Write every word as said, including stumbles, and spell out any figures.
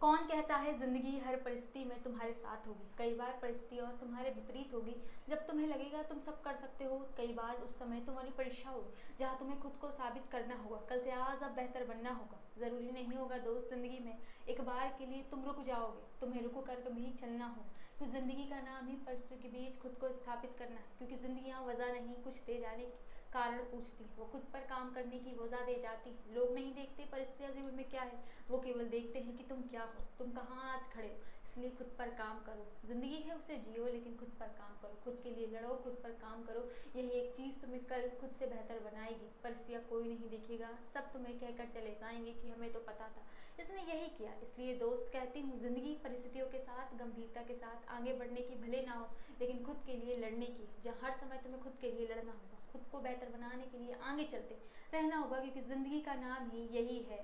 कौन कहता है ज़िंदगी हर परिस्थिति में तुम्हारे साथ होगी। कई बार परिस्थितियाँ तुम्हारे विपरीत होगी, जब तुम्हें लगेगा तुम सब कर सकते हो। कई बार उस समय तुम्हारी परीक्षा होगी जहाँ तुम्हें खुद को साबित करना होगा। कल से आज अब बेहतर बनना होगा। ज़रूरी नहीं होगा दोस्त ज़िंदगी में एक बार के लिए तुम रुक जाओगे, तुम्हें रुक कर कभी चलना हो। तो ज़िंदगी का नाम ही परिस्थिति के बीच खुद को स्थापित करना है, क्योंकि ज़िंदगी वजह नहीं कुछ दे जाने की कारण पूछती है, वो खुद पर काम करने की वजह दे जाती है। लोग नहीं देखते परिस्थितियाँ जीवन में क्या है, वो केवल देखते हैं कि तुम क्या हो, तुम कहाँ आज खड़े हो। इसलिए खुद पर काम करो, ज़िंदगी है उसे जियो, लेकिन खुद पर काम करो, खुद के लिए लड़ो, खुद पर काम करो। यही एक चीज़ तुम्हें कल खुद से बेहतर बनाएगी। परिस्थितियाँ कोई नहीं देखेगा, सब तुम्हें कहकर चले जाएंगे कि हमें तो पता था, इसने यही किया। इसलिए दोस्त कहती हूँ, ज़िंदगी परिस्थितियों के साथ गंभीरता के साथ आगे बढ़ने की भले ना हो, लेकिन खुद के लिए लड़ने की, जहाँ हर समय तुम्हें खुद के लिए लड़ना होगा, खुद को बेहतर बनाने के लिए आगे चलते रहना होगा, क्योंकि ज़िंदगी का नाम ही यही है।